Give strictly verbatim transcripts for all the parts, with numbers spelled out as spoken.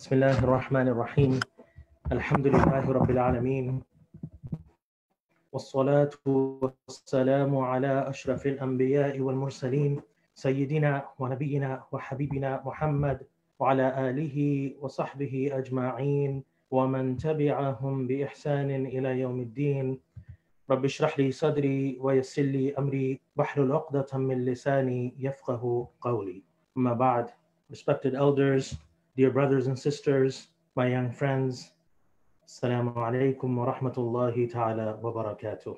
Bismillah ar-Rahman ar-Rahim. Alhamdulillah Rabbil Alameen. والصلاة والسلام على أشرف الأنبياء والمرسلين سيدنا ونبينا وحبيبنا محمد وعلى آله وصحبه أجمعين ومن تبعهم بإحسان إلى يوم الدين رب اشرح لي صدري ويسر لي أمري واحلل عقدة من لساني يفقه قولي أما بعد. Respected elders, dear brothers and sisters, my young friends, Assalamu alaikum wa rahmatullahi ta'ala wa barakatuh.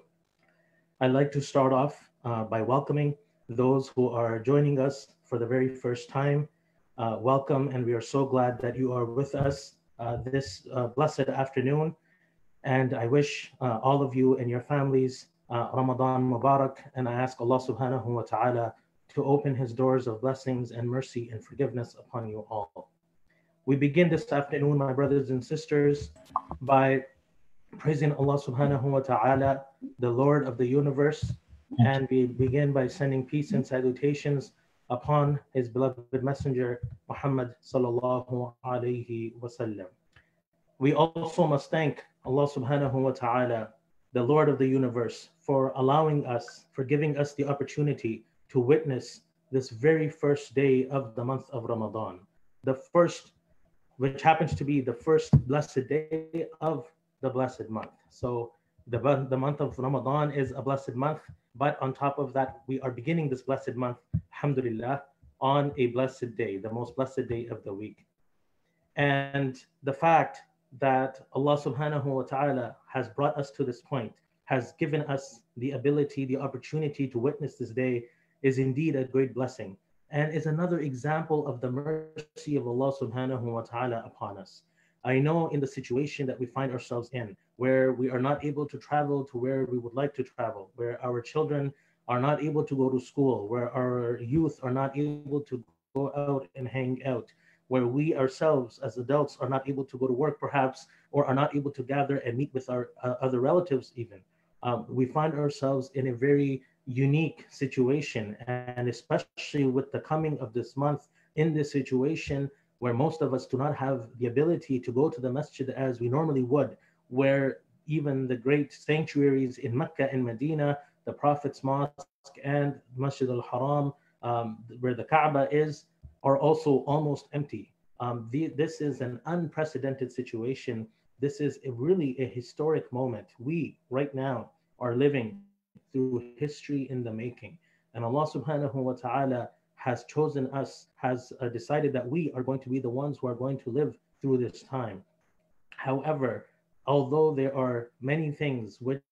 I'd like to start off uh, by welcoming those who are joining us for the very first time. Uh, welcome, and we are so glad that you are with us uh, this uh, blessed afternoon. And I wish uh, all of you and your families uh, Ramadan Mubarak, and I ask Allah subhanahu wa ta'ala to open his doors of blessings and mercy and forgiveness upon you all. We begin this afternoon, my brothers and sisters, by praising Allah subhanahu wa ta'ala, the Lord of the universe, and we begin by sending peace and salutations upon his beloved messenger, Muhammad sallallahu alayhi wa sallam. We also must thank Allah subhanahu wa ta'ala, the Lord of the universe, for allowing us, for giving us the opportunity to witness this very first day of the month of Ramadan, the first which happens to be the first blessed day of the blessed month. So the, the month of Ramadan is a blessed month, but on top of that, we are beginning this blessed month, alhamdulillah, on a blessed day, the most blessed day of the week. And the fact that Allah subhanahu wa ta'ala has brought us to this point, has given us the ability, the opportunity to witness this day is indeed a great blessing. And is another example of the mercy of Allah subhanahu wa ta'ala upon us. I know in the situation that we find ourselves in, where we are not able to travel to where we would like to travel, where our children are not able to go to school, where our youth are not able to go out and hang out, where we ourselves as adults are not able to go to work perhaps, or are not able to gather and meet with our uh, other relatives even. Um, we find ourselves in a very unique situation, and especially with the coming of this month, in this situation where most of us do not have the ability to go to the masjid as we normally would, where even the great sanctuaries in Mecca and Medina, the Prophet's Mosque and Masjid al-Haram, um, where the Kaaba is, are also almost empty. Um, the, this is an unprecedented situation. This is a really a historic moment. We right now are living through history in the making. And Allah subhanahu wa ta'ala has chosen us, has uh, decided that we are going to be the ones who are going to live through this time. However, although there are many things which,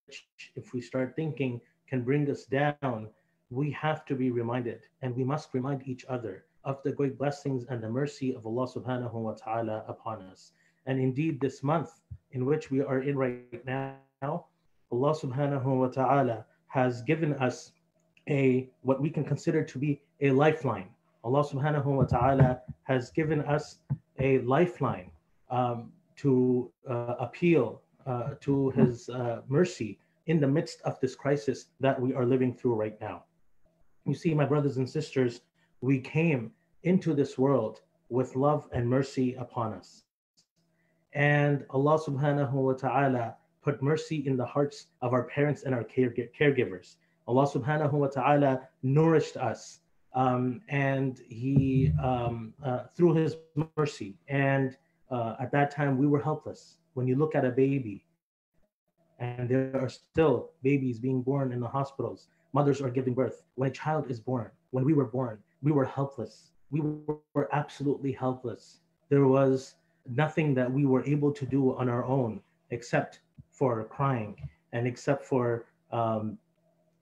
if we start thinking, can bring us down, we have to be reminded, and we must remind each other of the great blessings and the mercy of Allah subhanahu wa ta'ala upon us. And indeed, this month in which we are in right now, Allah subhanahu wa ta'ala has given us a what we can consider to be a lifeline. Allah subhanahu wa ta'ala has given us a lifeline um, to uh, appeal uh, to his uh, mercy in the midst of this crisis that we are living through right now. You see, my brothers and sisters, we came into this world with love and mercy upon us. And Allah subhanahu wa ta'ala put mercy in the hearts of our parents and our care caregivers. Allah subhanahu wa ta'ala nourished us um, and he, um, uh, through his mercy. And uh, at that time we were helpless. When you look at a baby, and there are still babies being born in the hospitals, mothers are giving birth. When a child is born, when we were born, we were helpless. We were absolutely helpless. There was nothing that we were able to do on our own except for crying and except for um,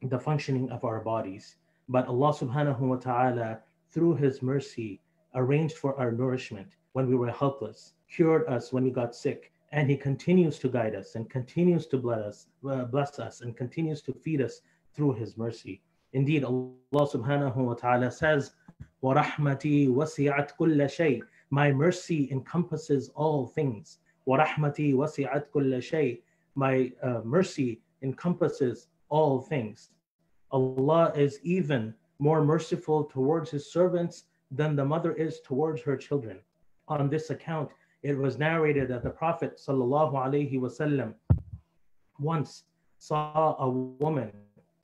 the functioning of our bodies. But Allah subhanahu wa ta'ala, through his mercy, arranged for our nourishment when we were helpless, cured us when we got sick, and he continues to guide us and continues to bless us, uh, bless us and continues to feed us through his mercy. Indeed, Allah subhanahu wa ta'ala says, وَرَحْمَتِي وَسِعَتْ كُلَّ شَيْءٍ. My mercy encompasses all things. وَرَحْمَتِي وَسِعَتْ كُلَّ شَيْءٍ. My uh, mercy encompasses all things. Allah is even more merciful towards his servants than the mother is towards her children. On this account, it was narrated that the Prophet ﷺ once saw a woman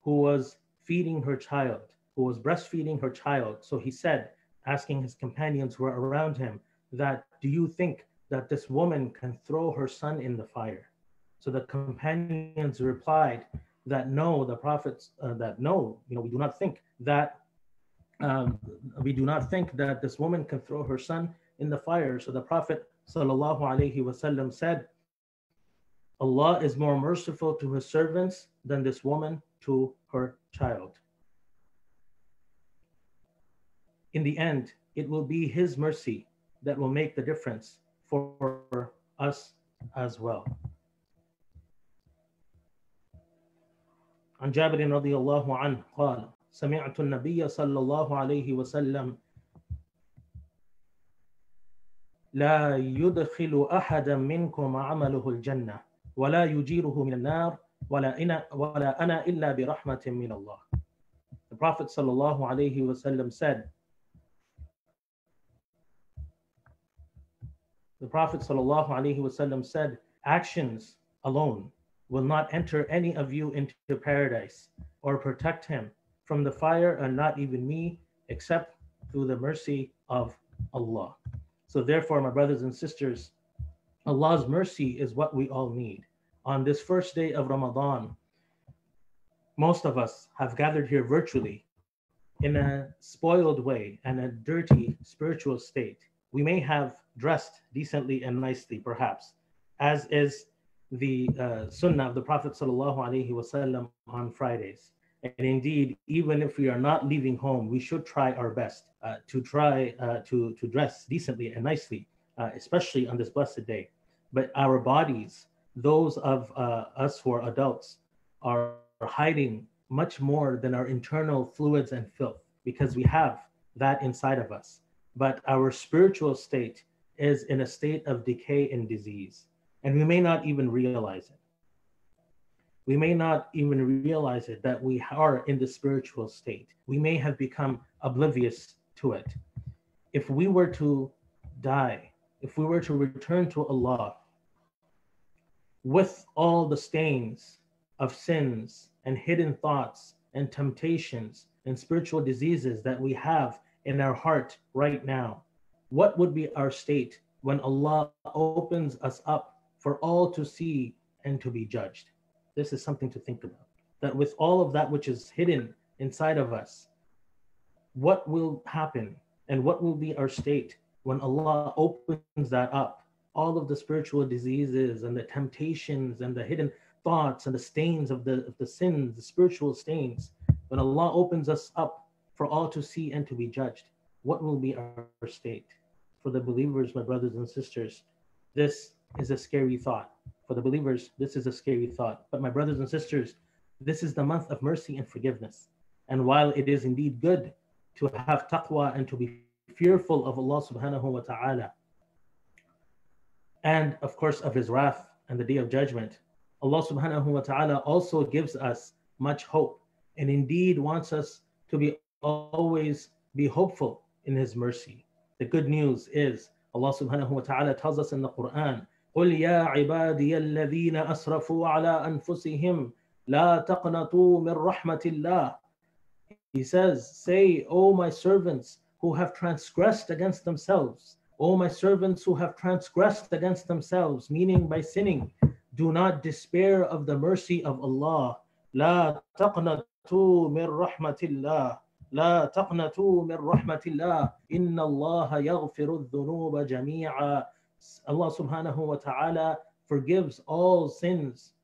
who was feeding her child, who was breastfeeding her child. So he said, asking his companions who were around him, that, do you think that this woman can throw her son in the fire? So the companions replied that no, the prophets, uh, that no, you know, we do not think that, um, we do not think that this woman can throw her son in the fire. So the Prophet ﷺ said, Allah is more merciful to his servants than this woman to her child. In the end, it will be his mercy that will make the difference for us as well. عن جابر رضي الله عنه قال سمعت النبي صلى الله عليه وسلم لا يدخل أحدا منكم عمله الجنة ولا يجيره من النار ولا أنا ولا أنا إلا برحمة من الله. The Prophet صلى الله عليه وسلم said, The Prophet ﷺ said, actions alone will not enter any of you into paradise or protect him from the fire, and not even me, except through the mercy of Allah. So therefore, my brothers and sisters, Allah's mercy is what we all need. On this first day of Ramadan, most of us have gathered here virtually in a spoiled way and a dirty spiritual state. We may have dressed decently and nicely, perhaps, as is the uh, sunnah of the Prophet ﷺ on Fridays. And indeed, even if we are not leaving home, we should try our best uh, to try uh, to, to dress decently and nicely, uh, especially on this blessed day. But our bodies, those of uh, us who are adults, are hiding much more than our internal fluids and filth, because we have that inside of us. But our spiritual state is in a state of decay and disease, and we may not even realize it. We may not even realize it that we are in the spiritual state. We may have become oblivious to it. If we were to die, if we were to return to Allah with all the stains of sins and hidden thoughts and temptations and spiritual diseases that we have in our heart right now, what would be our state when Allah opens us up for all to see and to be judged? This is something to think about. That with all of that which is hidden inside of us, what will happen and what will be our state when Allah opens that up? All of the spiritual diseases and the temptations and the hidden thoughts and the stains of the, of the sins, the spiritual stains, when Allah opens us up for all to see and to be judged, what will be our state? For the believers, my brothers and sisters, this is a scary thought. For the believers, this is a scary thought. But my brothers and sisters, this is the month of mercy and forgiveness. And while it is indeed good to have taqwa and to be fearful of Allah subhanahu wa ta'ala, and of course of His wrath and the Day of Judgment, Allah subhanahu wa ta'ala also gives us much hope, and indeed wants us to be always be hopeful in His mercy. The good news is Allah subhanahu wa ta'ala tells us in the Quran, قُلْ يَا عِبَادِيَ الَّذِينَ أَسْرَفُوا عَلَىٰ أَنفُسِهِمْ لَا تَقْنَطُوا مِنْ رَحْمَةِ اللَّهِ. He says, say, O my servants who have transgressed against themselves, O my servants who have transgressed against themselves, meaning by sinning, do not despair of the mercy of Allah. لَا تَقْنَطُوا مِنْ رَحْمَةِ اللَّهِ. لا تقنطوا من رحمة الله إن الله يغفر الذنوب جميعا. Allah subhanahu wa ta'ala forgives all sins.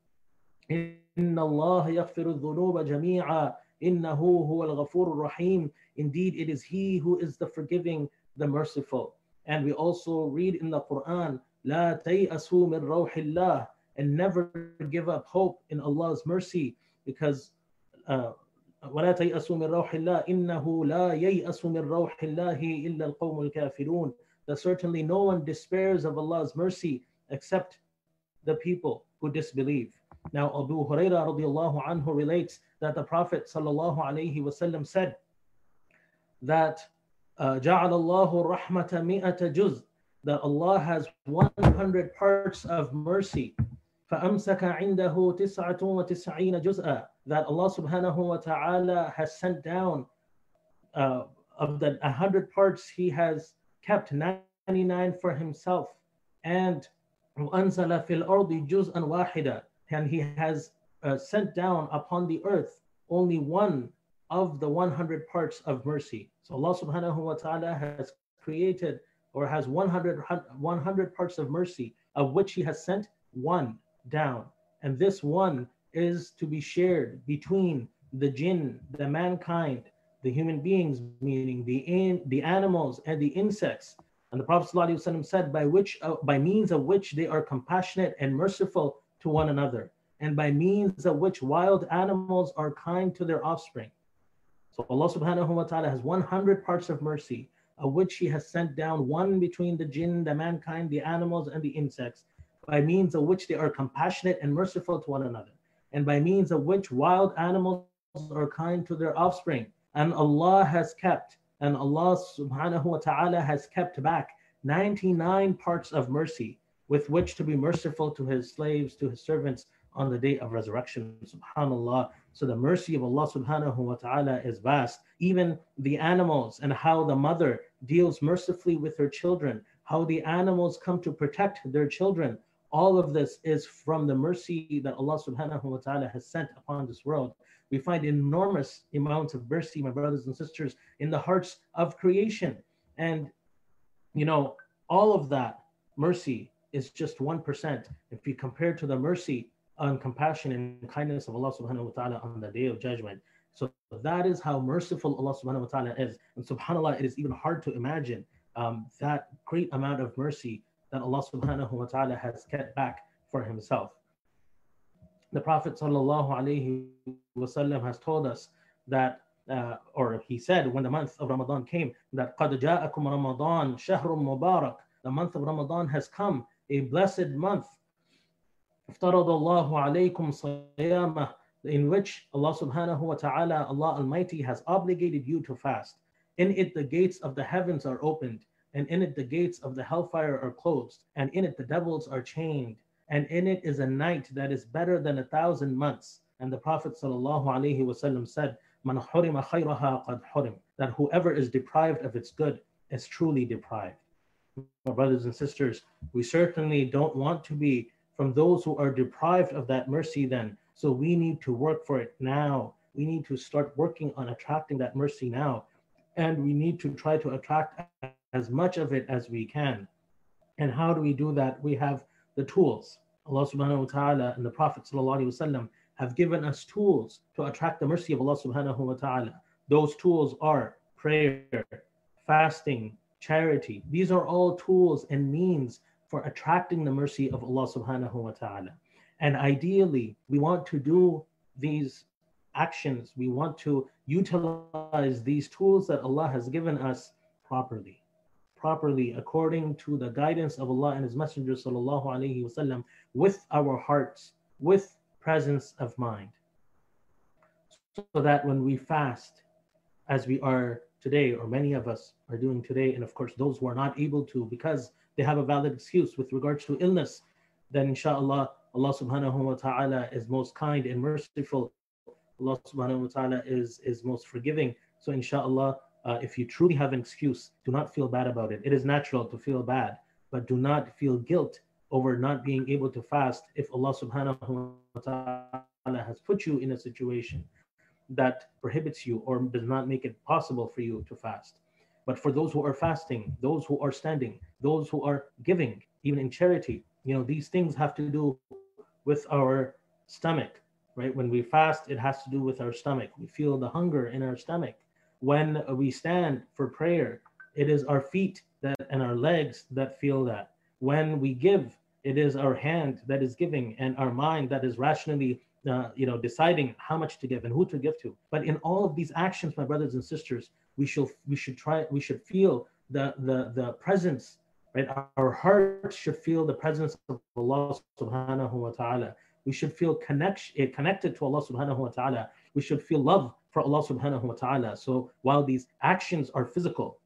إن الله يغفر الذنوب جميعا إنه هو الغفور الرحيم. Indeed, it is He who is the forgiving, the merciful. And we also read in the Quran, لا تيأسوا من روح الله, and never give up hope in Allah's mercy, because uh, وَلَا تَيْأَسُوا مِنْ رَوْحِ اللَّهِ إِنَّهُ لَا يَيْأَسُ مِنْ رَوْحِ اللَّهِ إِلَّا الْقَوْمُ الْكَافِرُونَ. That certainly no one despairs of Allah's mercy except the people who disbelieve. Now Abu Huraira radiallahu anhu relates that the Prophet sallallahu alayhi wasallam said that جَعَلَ اللَّهُ الرَّحْمَةَ مِئَةَ جُزْءٍ that Allah has one hundred parts of mercy. فَأَمْسَكَ عِنْدَهُ تِسْعَةٌ وَتِسْعِينَ جُزْءًا, that Allah subhanahu wa ta'ala has sent down uh, of the one hundred parts, he has kept ninety-nine for himself. And وَأَنْزَلَ فِي الْأَرْضِ جُزْءًا وَاحِدًا, and he has uh, sent down upon the earth only one of the one hundred parts of mercy. So Allah subhanahu wa ta'ala has created or has one hundred parts of mercy, of which he has sent one down. And this one is to be shared between the jinn, the mankind, the human beings, meaning the in, the animals and the insects. And the Prophet ﷺ said, by which, uh, by means of which they are compassionate and merciful to one another, and by means of which wild animals are kind to their offspring. So Allah subhanahu wa ta'ala has one hundred parts of mercy, of which he has sent down one between the jinn, the mankind, the animals, and the insects, by means of which they are compassionate and merciful to one another, and by means of which wild animals are kind to their offspring. And Allah has kept, and Allah subhanahu wa ta'ala has kept back ninety-nine parts of mercy, with which to be merciful to his slaves, to his servants on the day of resurrection. SubhanAllah. So the mercy of Allah subhanahu wa ta'ala is vast. Even the animals, and how the mother deals mercifully with her children, how the animals come to protect their children, all of this is from the mercy that Allah subhanahu wa ta'ala has sent upon this world. We find enormous amounts of mercy, my brothers and sisters, in the hearts of creation. And, you know, all of that mercy is just one percent if you compare to the mercy and compassion and kindness of Allah subhanahu wa ta'ala on the day of judgment. So that is how merciful Allah subhanahu wa ta'ala is. And subhanAllah, it is even hard to imagine um, that great amount of mercy that Allah subhanahu wa ta'ala has kept back for himself. The Prophet sallallahu alayhi wa sallam has told us that, uh, or he said when the month of Ramadan came, that قَدْ جَاءَكُمْ رَمَضَانْ شَهْرٌ مُبَارَكٌ, the month of Ramadan has come, a blessed month. Iftaradallahu alaykum siyamah, in which Allah subhanahu wa ta'ala, Allah Almighty, has obligated you to fast. In it the gates of the heavens are opened, and in it the gates of the hellfire are closed, and in it the devils are chained, and in it is a night that is better than a thousand months. And the Prophet sallallahu alayhi wa sallam said, Man hurima khayraha qad hurim, that whoever is deprived of its good is truly deprived. My brothers and sisters, we certainly don't want to be from those who are deprived of that mercy then. So we need to work for it now. We need to start working on attracting that mercy now. And we need to try to attract as much of it as we can. And how do we do that? We have the tools. Allah subhanahu wa ta'ala and the Prophet sallallahu alayhi wa sallam have given us tools to attract the mercy of Allah subhanahu wa ta'ala. Those tools are prayer, fasting, charity. These are all tools and means for attracting the mercy of Allah subhanahu wa ta'ala. And ideally, we want to do these actions. We want to utilize these tools that Allah has given us properly, properly according to the guidance of Allah and His Messenger sallallahu alayhi wa sallam, with our hearts, with presence of mind. So that when we fast, as we are today, or many of us are doing today, and of course those who are not able to because they have a valid excuse with regards to illness, then inshallah, Allah subhanahu wa ta'ala is most kind and merciful. Allah subhanahu wa ta'ala is, is most forgiving. So inshallah, uh, if you truly have an excuse, do not feel bad about it. It is natural to feel bad, but do not feel guilt over not being able to fast if Allah subhanahu wa ta'ala has put you in a situation that prohibits you or does not make it possible for you to fast. But for those who are fasting, those who are standing, those who are giving, even in charity, you know, these things have to do with our stomach, right? When we fast, it has to do with our stomach. We feel the hunger in our stomach. When we stand for prayer, it is our feet that and our legs that feel that. When we give, it is our hand that is giving and our mind that is rationally Uh, you know, deciding how much to give and who to give to. But in all of these actions, my brothers and sisters, we shall, we should try, we should feel the the the presence, right? Our hearts should feel the presence of Allah subhanahu wa ta'ala. We should feel connection, connected to Allah subhanahu wa ta'ala. We should feel love for Allah subhanahu wa ta'ala. So while these actions are physical,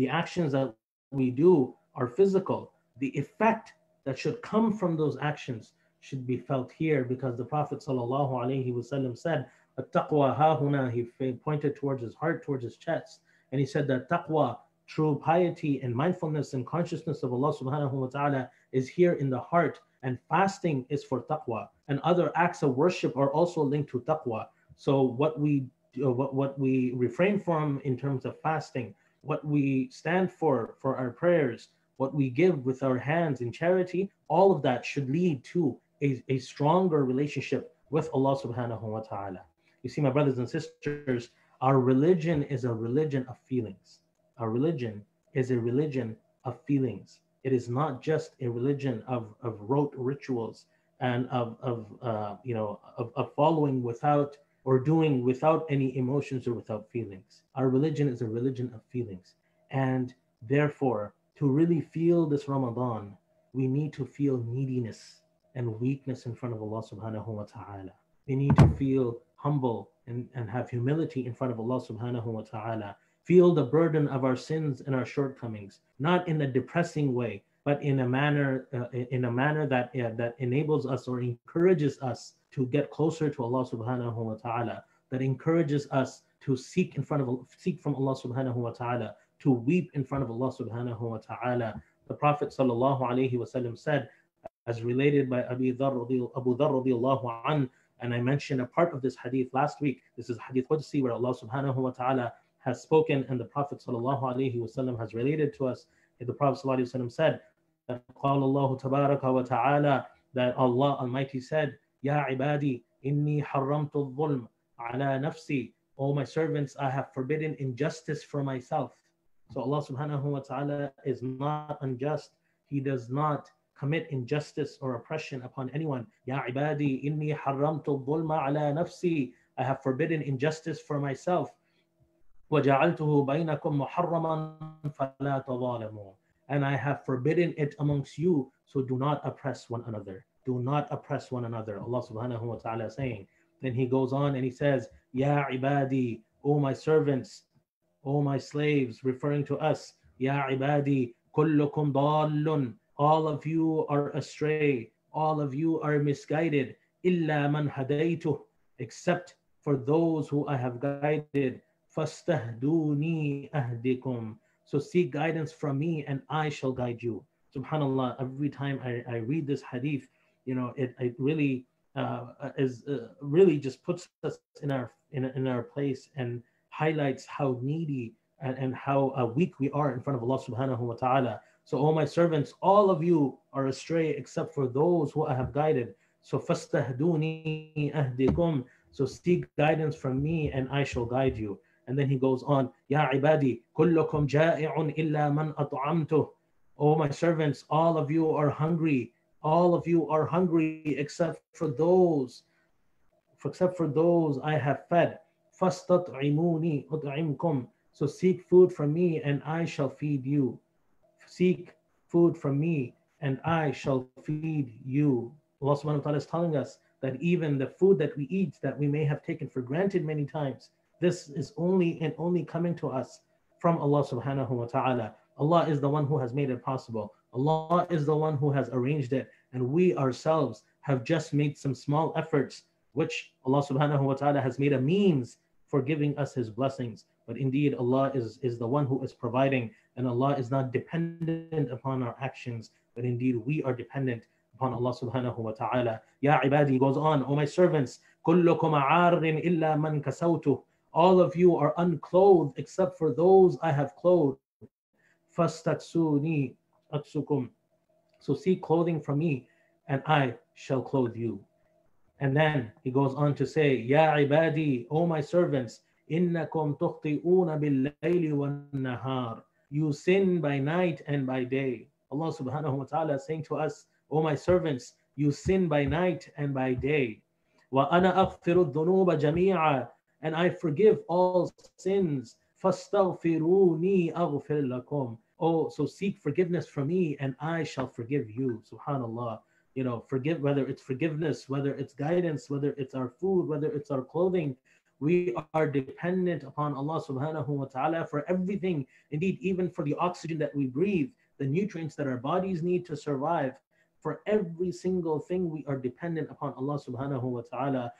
the actions that we do are physical, the effect that should come from those actions should be felt here, because the Prophet sallallahu alaihi wasallam said, "At-taqwa hahuna." He pointed towards his heart, towards his chest, and he said that taqwa, true piety and mindfulness and consciousness of Allah subhanahu wa ta'ala, is here in the heart, and fasting is for taqwa, and other acts of worship are also linked to taqwa. So what we uh, what, what we refrain from in terms of fasting, what we stand for for our prayers, what we give with our hands in charity, all of that should lead to a, a stronger relationship with Allah subhanahu wa ta'ala. You see, my brothers and sisters, our religion is a religion of feelings. Our religion is a religion of feelings. It is not just a religion of, of rote rituals and of, of uh, you know, of, of following without or doing without any emotions or without feelings. Our religion is a religion of feelings. And therefore, to really feel this Ramadan, we need to feel neediness and weakness in front of Allah subhanahu wa ta'ala. We need to feel humble and, and have humility in front of Allah subhanahu wa ta'ala. Feel the burden of our sins and our shortcomings, not in a depressing way, but in a manner uh, in a manner that uh, that enables us or encourages us to get closer to Allah subhanahu wa ta'ala, that encourages us to seek in front of seek from Allah subhanahu wa ta'ala, to weep in front of Allah subhanahu wa ta'ala. The Prophet sallallahu alaihi wasallam said, as related by Abu Dhar Abu Dhar radiyallahu anhu, and I mentioned a part of this hadith last week. This is hadith Qudsi, where Allah subhanahu wa ta'ala has spoken, and the Prophet sallallahu alaihi wasallam has related to us. The Prophet sallallahu alaihi wasallam said that qala Allahu tabaraka wa ta'ala, that Allah Almighty said, "Ya ibadi, inni haramtu al-zulm ala nafsi." O my servants, I have forbidden injustice for myself. So Allah subhanahu wa ta'ala is not unjust. He does not commit injustice or oppression upon anyone. "Ya ibadi, inni haramtu al-zulma ala nafsi." I have forbidden injustice for myself. وَجَعَلْتُهُ بَيْنَكُمْ مُحَرَّمًا فَلَا تَظَالَمُوا. And I have forbidden it amongst you, so do not oppress one another. Do not oppress one another, Allah subhanahu wa ta'ala is saying. Then he goes on and he says, "Ya ibadi, O my servants, O my slaves," referring to us. "Ya ibadi, kullukum dallun." All of you are astray. All of you are misguided. "Illa man hadaytuh," except for those who I have guided. "Fastahduni ahdikum." So seek guidance from me and I shall guide you. SubhanAllah, every time I, I read this hadith, you know, it, it really uh, is uh, really just puts us in our in, in our place and highlights how needy and, and how uh, weak we are in front of Allah subhanahu wa ta'ala. So, O my servants, all of you are astray except for those who I have guided. So fastahduni ahdikum. So seek guidance from me and I shall guide you. And then he goes on, "Ya ibadi, kullukum ja'i'un illa man at'amtuh." Oh my servants, all of you are hungry. All of you are hungry except for those, except for those I have fed. "Fastat'imuni ut'imkum." So seek food from me and I shall feed you. Seek food from me and I shall feed you. Allah subhanahu wa ta'ala is telling us that even the food that we eat, that we may have taken for granted many times, this is only and only coming to us from Allah subhanahu wa ta'ala. Allah is the one who has made it possible. Allah is the one who has arranged it. And we ourselves have just made some small efforts, which Allah subhanahu wa ta'ala has made a means for giving us his blessings. But indeed, Allah is, is the one who is providing, and Allah is not dependent upon our actions, but indeed we are dependent upon Allah subhanahu wa ta'ala. Ya ibadi goes on, O my servants, kullukum aarin illa man kasawtuh. All of you are unclothed except for those I have clothed. Fastaksuni atsukum. So seek clothing from me and I shall clothe you. And then he goes on to say, Ya ibadi, O my servants, innakum tukhti'una bil-layli wan-nahar. You sin by night and by day. Allah subhanahu wa ta'ala is saying to us, O my servants, you sin by night and by day. وَأَنَا أَغْفِرُ الذُّنُوبَ جَمِيعًا. And I forgive all sins. فَاسْتَغْفِرُونِي أَغْفِرْ لَكُمْ. Oh, so seek forgiveness from me and I shall forgive you. SubhanAllah. You know, forgive, whether it's forgiveness, whether it's guidance, whether it's our food, whether it's our clothing. We are dependent upon Allah subhanahu wa ta'ala for everything. Indeed, even for the oxygen that we breathe, the nutrients that our bodies need to survive. For every single thing, we are dependent upon Allah subhanahu wa ta'ala.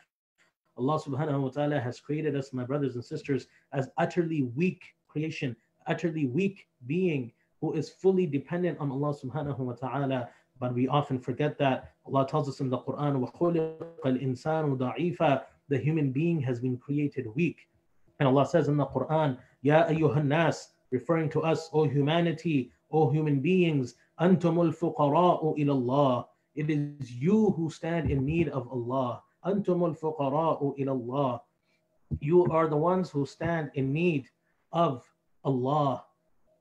Allah subhanahu wa ta'ala has created us, my brothers and sisters, as utterly weak creation, utterly weak being who is fully dependent on Allah subhanahu wa ta'ala. But we often forget that. Allah tells us in the Quran, وَخُلِقَ الْإِنسَانُ ضَعِيفًا, the human being has been created weak. And Allah says in the Quran, يَا أَيُّهَا النَّاسِ, referring to us, O humanity, O human beings, أَنْتُمُ الْفُقَرَاءُ إِلَى اللَّهِ, it is you who stand in need of Allah. أَنْتُمُ الْفُقَرَاءُ إِلَى اللَّهِ, you are the ones who stand in need of Allah.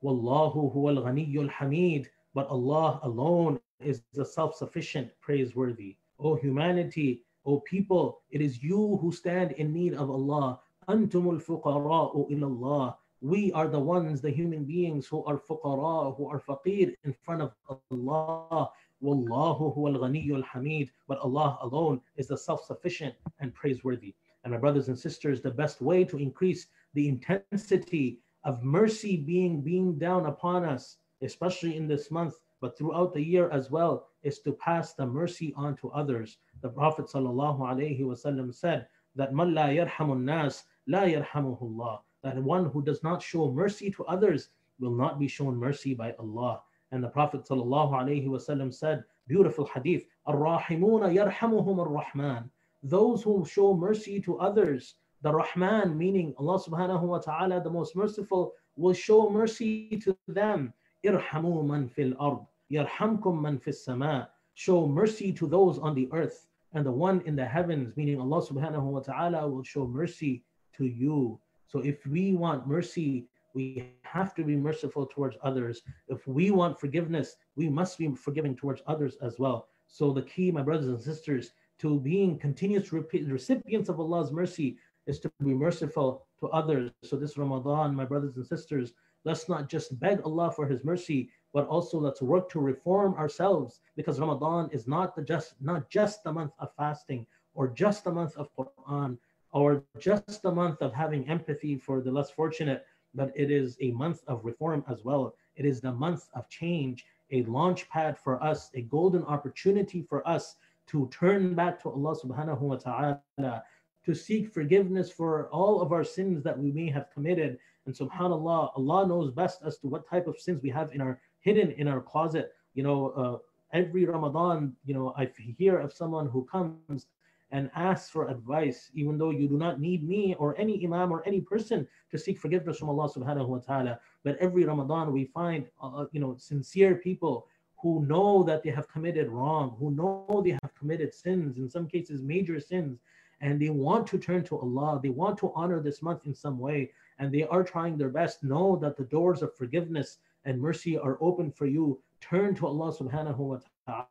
وَاللَّهُ هُوَ الْغَنِيُّ الْحَمِيدُ, but Allah alone is the self-sufficient, praiseworthy. O humanity, O people, it is you who stand in need of Allah. أَنْتُمُ الْفُقَرَاءُ إِلَى اللَّهِ, we are the ones, the human beings, who are fuqara, who are faqir in front of Allah. Wallahu huwal ghaniyyul hamid, but Allah alone is the self-sufficient and praiseworthy. And my brothers and sisters, the best way to increase the intensity of mercy being beamed down upon us, especially in this month, but throughout the year as well, is to pass the mercy on to others. The Prophet ﷺ said that man la yarhamun nas la yarhamuhullah, that one who does not show mercy to others will not be shown mercy by Allah. And the Prophet ﷺ said, beautiful hadith, Ar-Rahimuna yarhamuhum ar-Rahman, those who show mercy to others, the Rahman, meaning Allah subhanahu wa ta'ala, the most merciful, will show mercy to them. Irhamu man fil ard, yarhamkum man fis sama, show mercy to those on the earth, and the one in the heavens, meaning Allah subhanahu wa ta'ala, will show mercy to you. So if we want mercy, we have to be merciful towards others. If we want forgiveness, we must be forgiving towards others as well. So the key, my brothers and sisters, to being continuous recipients of Allah's mercy is to be merciful to others. So this Ramadan, my brothers and sisters, let's not just beg Allah for His mercy, but also let's work to reform ourselves, because Ramadan is not the just not just the month of fasting, or just the month of Quran, or just a month of having empathy for the less fortunate, but it is a month of reform as well. It is the month of change, a launch pad for us, a golden opportunity for us to turn back to Allah subhanahu wa ta'ala, to seek forgiveness for all of our sins that we may have committed. And subhanAllah, Allah knows best as to what type of sins we have in our hidden in our closet. You know, uh, every Ramadan, you know, I hear of someone who comes and ask for advice, even though you do not need me or any imam or any person to seek forgiveness from Allah subhanahu wa ta'ala. But every Ramadan we find uh, you know, sincere people who know that they have committed wrong, who know they have committed sins, in some cases major sins, and they want to turn to Allah. They want to honor this month in some way, and they are trying their best. Know that the doors of forgiveness and mercy are open for you. Turn to Allah subhanahu wa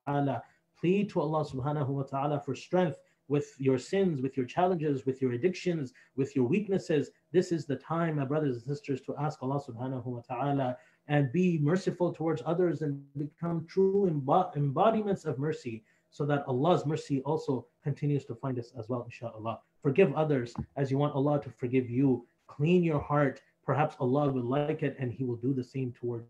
ta'ala. Plead to Allah subhanahu wa ta'ala for strength with your sins, with your challenges, with your addictions, with your weaknesses. This is the time, my brothers and sisters, to ask Allah subhanahu wa ta'ala and be merciful towards others and become true emb- embodiments of mercy, so that Allah's mercy also continues to find us as well, inshallah. Forgive others as you want Allah to forgive you. Clean your heart. Perhaps Allah will like it, and He will do the same towards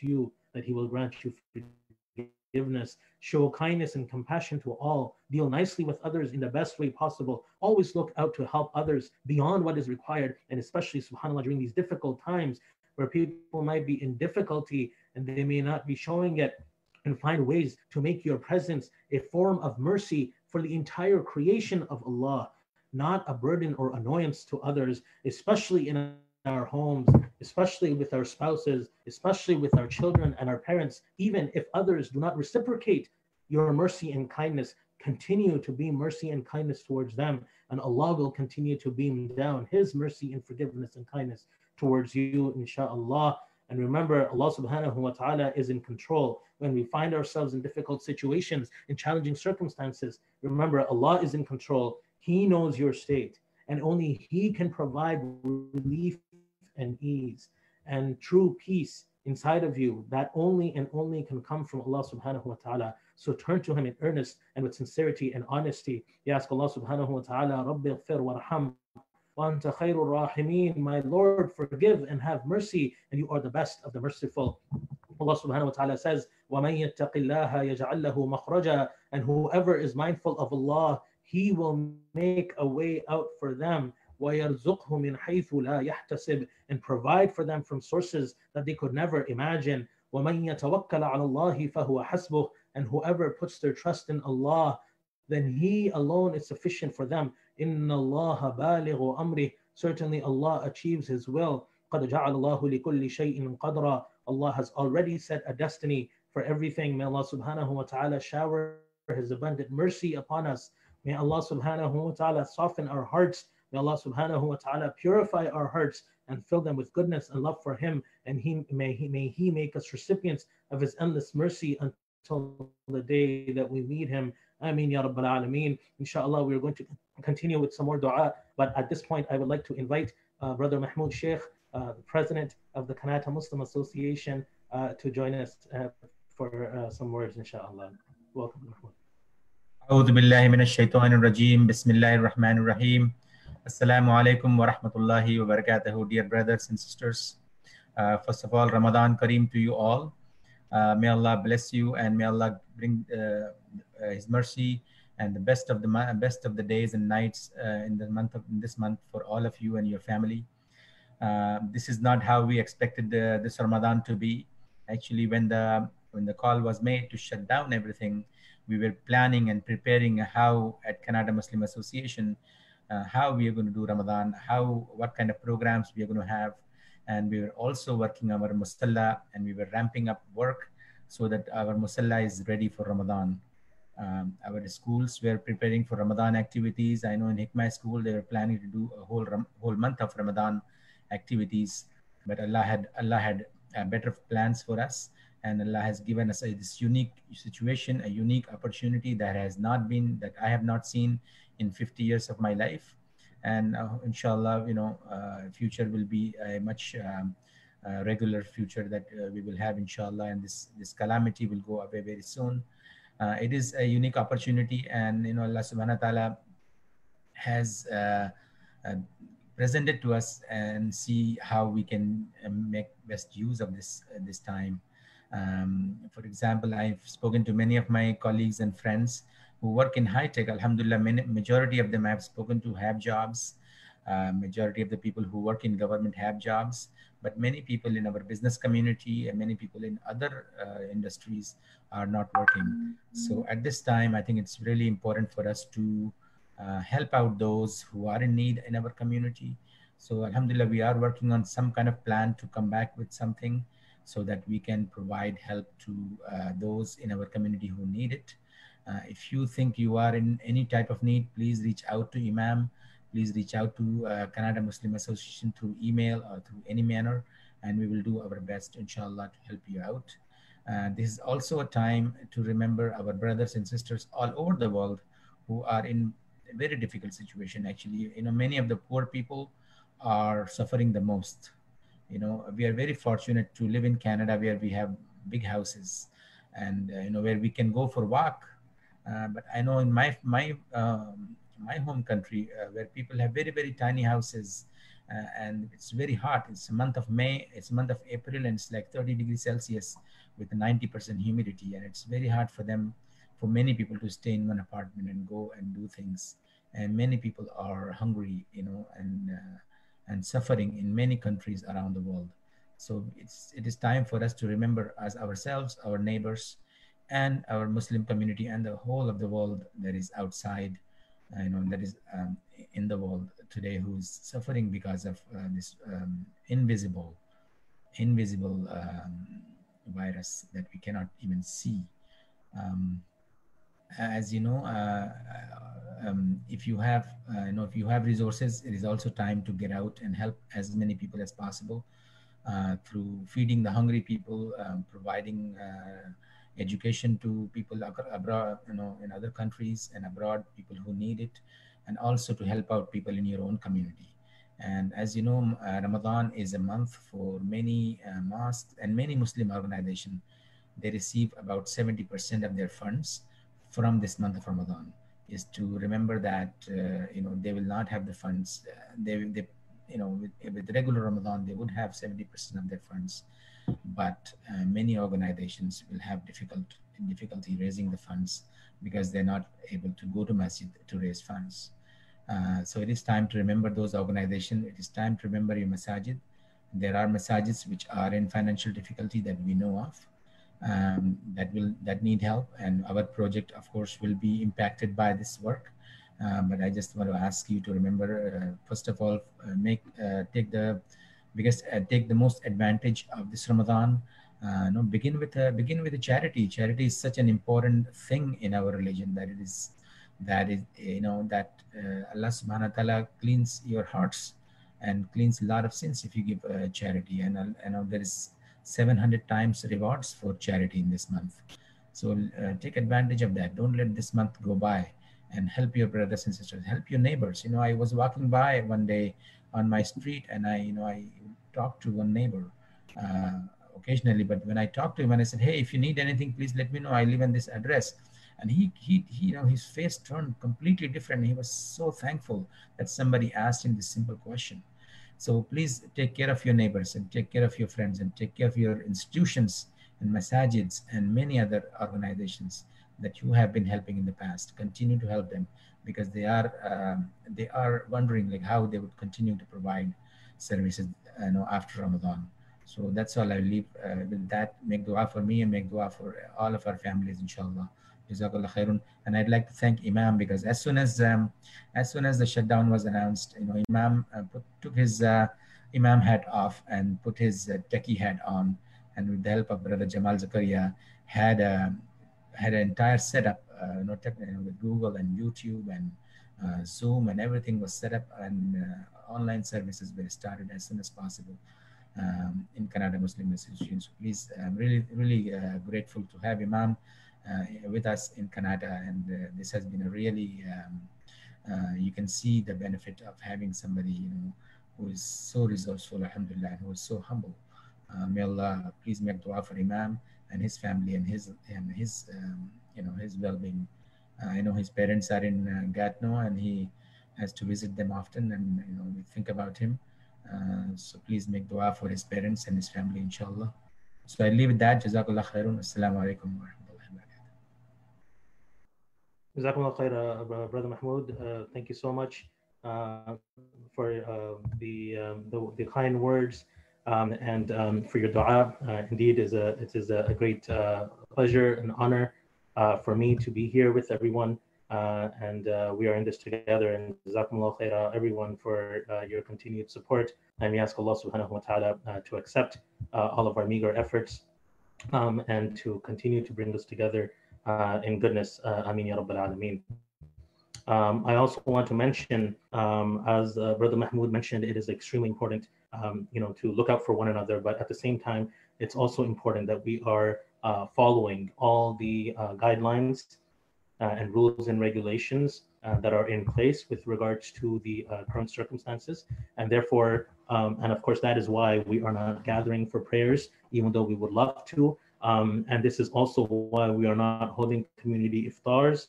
you, that He will grant you forgiveness. Show kindness and compassion to all. Deal nicely with others in the best way possible. Always look out to help others beyond what is required, and especially, subhanAllah, during these difficult times where people might be in difficulty and they may not be showing it, and find ways to make your presence a form of mercy for the entire creation of Allah, not a burden or annoyance to others, especially in our homes, especially with our spouses, especially with our children and our parents. Even if others do not reciprocate your mercy and kindness, continue to be mercy and kindness towards them, and Allah will continue to beam down His mercy and forgiveness and kindness towards you, inshaAllah. And remember, Allah subhanahu wa ta'ala is in control. When we find ourselves in difficult situations, in challenging circumstances, remember, Allah is in control. He knows your state, and only He can provide relief and ease and true peace inside of you, that only and only can come from Allah subhanahu wa ta'ala. So turn to Him in earnest and with sincerity and honesty. You ask Allah subhanahu wa ta'ala, Rabbi ighfir warham wa anta khayrul rahimin, my Lord, forgive and have mercy, and you are the best of the merciful. Allah subhanahu wa ta'ala says, وَمَنْ يَتَّقِ اللَّهَ يَجْعَلْ لَهُ مَخْرَجًا, and whoever is mindful of Allah, He will make a way out for them, وَيَرْزُقْهُ مِنْ حَيْثُ لَا يَحْتَسِبْ, and provide for them from sources that they could never imagine. وَمَنْ يَتَوَكَّلَ عَلَى اللَّهِ فَهُوَ حَسْبُهُ, and whoever puts their trust in Allah, then He alone is sufficient for them. إِنَّ اللَّهَ بَالِغُ أَمْرِهِ, certainly Allah achieves His will. قَدْ جَعَلَ اللَّهُ لِكُلِّ شَيْءٍ قَدْرًا, Allah has already set a destiny for everything. May Allah subhanahu wa ta'ala shower His abundant mercy upon us. May Allah subhanahu wa ta'ala soften our hearts. May Allah subhanahu wa ta'ala purify our hearts and fill them with goodness and love for Him. And He may He may He make us recipients of His endless mercy until the day that we meet Him. Ameen ya Rabbal Alameen. Inshallah, we are going to continue with some more dua. But at this point, I would like to invite uh, Brother Mahmoud Sheikh, uh, the President of the Kanata Muslim Association, uh, to join us uh, for uh, some words, inshallah. Welcome, Mahmoud. A'udhu billahi minash shaitanir rajeem. Bismillah ar-Rahman ar-Rahim. Assalamu alaikum wa rahmatullahi wa barakatuhu. Dear brothers and sisters, uh, first of all, Ramadan Kareem to you all. Uh, may Allah bless you, and may Allah bring uh, His mercy and the best of the best of the days and nights uh, in the month of in this month for all of you and your family. Uh, this is not how we expected the, this Ramadan to be. Actually, when the when the call was made to shut down everything, we were planning and preparing how at Kanata Muslim Association uh, how we are going to do Ramadan, how what kind of programs we are going to have, and we were also working on our musalla, and we were ramping up work so that our musalla is ready for Ramadan. Um, our schools were preparing for Ramadan activities. I know in Hikmah school they were planning to do a whole Ram whole month of Ramadan activities, but Allah had Allah had uh, better plans for us, and Allah has given us a, this unique situation, a unique opportunity that has not been that I have not seen in fifty years of my life, and uh, inshallah, you know, uh, future will be a much um, uh, regular future that uh, we will have, inshallah, and this this calamity will go away very soon. Uh, it is a unique opportunity, and you know Allah subhanahu wa ta'ala has uh, uh, presented to us, and see how we can uh, make best use of this uh, this time. Um, for example, I've spoken to many of my colleagues and friends who work in high tech. Alhamdulillah, many, majority of them I have spoken to have jobs. Uh, majority of the people who work in government have jobs, but many people in our business community and many people in other uh, industries are not working. Mm-hmm. So at this time, I think it's really important for us to uh, help out those who are in need in our community. So alhamdulillah, we are working on some kind of plan to come back with something so that we can provide help to uh, those in our community who need it. Uh, if you think you are in any type of need, please reach out to Imam. Please reach out to uh, Kanata Muslim Association through email or through any manner, and we will do our best, inshallah, to help you out. Uh, this is also a time to remember our brothers and sisters all over the world who are in a very difficult situation. Actually, you know, many of the poor people are suffering the most. You know, we are very fortunate to live in Canada, where we have big houses, and uh, you know, where we can go for a walk. Uh, but I know in my my um, my home country, uh, where people have very, very tiny houses, uh, and it's very hot. It's the month of May, it's the month of April, and it's like thirty degrees Celsius with ninety percent humidity. And it's very hard for them, for many people to stay in one apartment and go and do things. And many people are hungry, you know, and, uh, and suffering in many countries around the world. So it's, it is time for us to remember as ourselves, our neighbors, and our Muslim community, and the whole of the world that is outside, I know that is um, in the world today, who's suffering because of uh, this um, invisible, invisible um, virus that we cannot even see. Um, as you know, uh, um, if you have, uh, you know, if you have resources, it is also time to get out and help as many people as possible uh, through feeding the hungry people, um, providing. Uh, education to people abroad, you know, in other countries and abroad, people who need it, and also to help out people in your own community. And as you know, uh, Ramadan is a month for many uh, mosques and many Muslim organizations. They receive about seventy percent of their funds from this month of Ramadan. Is to remember that, uh, you know, they will not have the funds. Uh, they, they, you know, with, with regular Ramadan, they would have seventy percent of their funds. but uh, many organizations will have difficult difficulty raising the funds because they're not able to go to masjid to raise funds. Uh, so it is time to remember those organizations. It is time to remember your masajid. There are masajids which are in financial difficulty that we know of, um, that will that need help, and our project, of course, will be impacted by this work. Um, but I just want to ask you to remember, uh, first of all, uh, make uh, take the biggest, uh, take the most advantage of this Ramadan. Uh, no, begin with a, begin with a charity. Charity is such an important thing in our religion that it is that is you know that uh, Allah Subhanahu wa Taala cleans your hearts and cleans a lot of sins if you give uh, charity. And uh, you know, there is seven hundred times rewards for charity in this month. So uh, take advantage of that. Don't let this month go by, and help your brothers and sisters, help your neighbors. You know, I was walking by one day on my street, and I, you know, I talked to one neighbor uh, occasionally, but when I talked to him and I said, hey, if you need anything, please let me know. I live in this address. And he, he, he, you know, his face turned completely different. He was so thankful that somebody asked him this simple question. So please take care of your neighbors, and take care of your friends, and take care of your institutions and masajids and many other organizations that you have been helping in the past. Continue to help them, because they are um, they are wondering like how they would continue to provide services, you know, after Ramadan. So that's all I leave uh, with that. Make dua for me and make dua for all of our families, inshallah. Jazakallah khairun. And I'd like to thank Imam, because as soon as um, as soon as the shutdown was announced, you know, Imam uh, put, took his uh, Imam hat off and put his uh, techie hat on, and with the help of brother Jamal Zakaria, had a had an entire setup, uh, you know, with Google and YouTube and uh, Zoom, and everything was set up, and uh, online services were started as soon as possible um, in Kanata Muslim Association. So please, I'm really, really uh, grateful to have Imam uh, with us in Kanata, and uh, this has been a really, um, uh, you can see the benefit of having somebody, you know, who is so resourceful, alhamdulillah, and who is so humble. Uh, may Allah please make dua for Imam and his family, and his and his um, you know, his well-being. Uh, I know his parents are in uh, Gatineau, and he has to visit them often, and you know, we think about him. Uh, so please make dua for his parents and his family, inshallah. So I leave it that. Jazakallah khairun. Assalamu alaikum wa rahmatullahi wa barakatuh. Jazakallah khair, uh, brother Mahmoud. Uh, thank you so much uh, for uh, the, um, the the kind words. Um, and um, for your dua. Uh, indeed, is a, it is a great uh, pleasure and honor uh, for me to be here with everyone. Uh, and uh, we are in this together. And Jazakumullah khairah, everyone, for uh, your continued support. And we ask Allah subhanahu wa ta'ala uh, to accept uh, all of our meager efforts um, and to continue to bring us together uh, in goodness. Uh, Ameen ya Rabbil Alameen. Um, I also want to mention, um, as uh, Brother Mahmoud mentioned, it is extremely important, um, you know, to look out for one another. But at the same time, it's also important that we are uh, following all the uh, guidelines uh, and rules and regulations uh, that are in place with regards to the uh, current circumstances. And therefore, um, and of course, that is why we are not gathering for prayers, even though we would love to. Um, and this is also why we are not holding community iftars.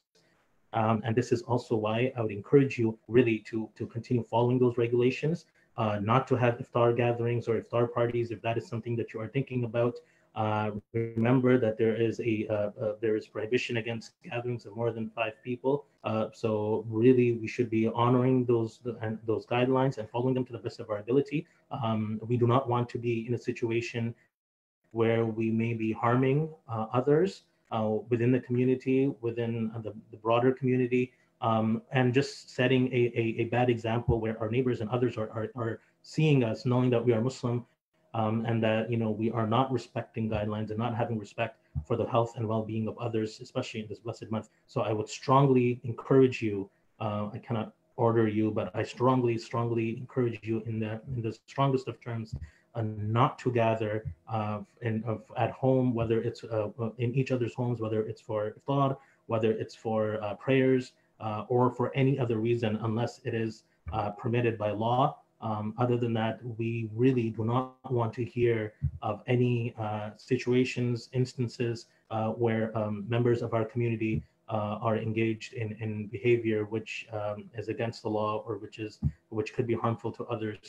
Um, and this is also why I would encourage you really to, to continue following those regulations, uh, not to have iftar gatherings or iftar parties if that is something that you are thinking about. Uh, remember that there is a uh, uh, there is prohibition against gatherings of more than five people. Uh, so really, we should be honoring those and those guidelines and following them to the best of our ability. Um, we do not want to be in a situation where we may be harming uh, others. Uh, within the community, within the, the broader community, um, and just setting a, a, a bad example where our neighbors and others are, are, are seeing us, knowing that we are Muslim, um, and that, you know, we are not respecting guidelines and not having respect for the health and well-being of others, especially in this blessed month. So I would strongly encourage you, uh, I cannot order you, but I strongly, strongly encourage you in the, in the strongest of terms, Uh, not to gather uh, in, of, at home, whether it's uh, in each other's homes, whether it's for iftar, whether it's for uh, prayers, uh, or for any other reason, unless it is uh, permitted by law. Um, other than that, we really do not want to hear of any uh, situations, instances uh, where um, members of our community uh, are engaged in, in behavior which um, is against the law, or which is which could be harmful to others.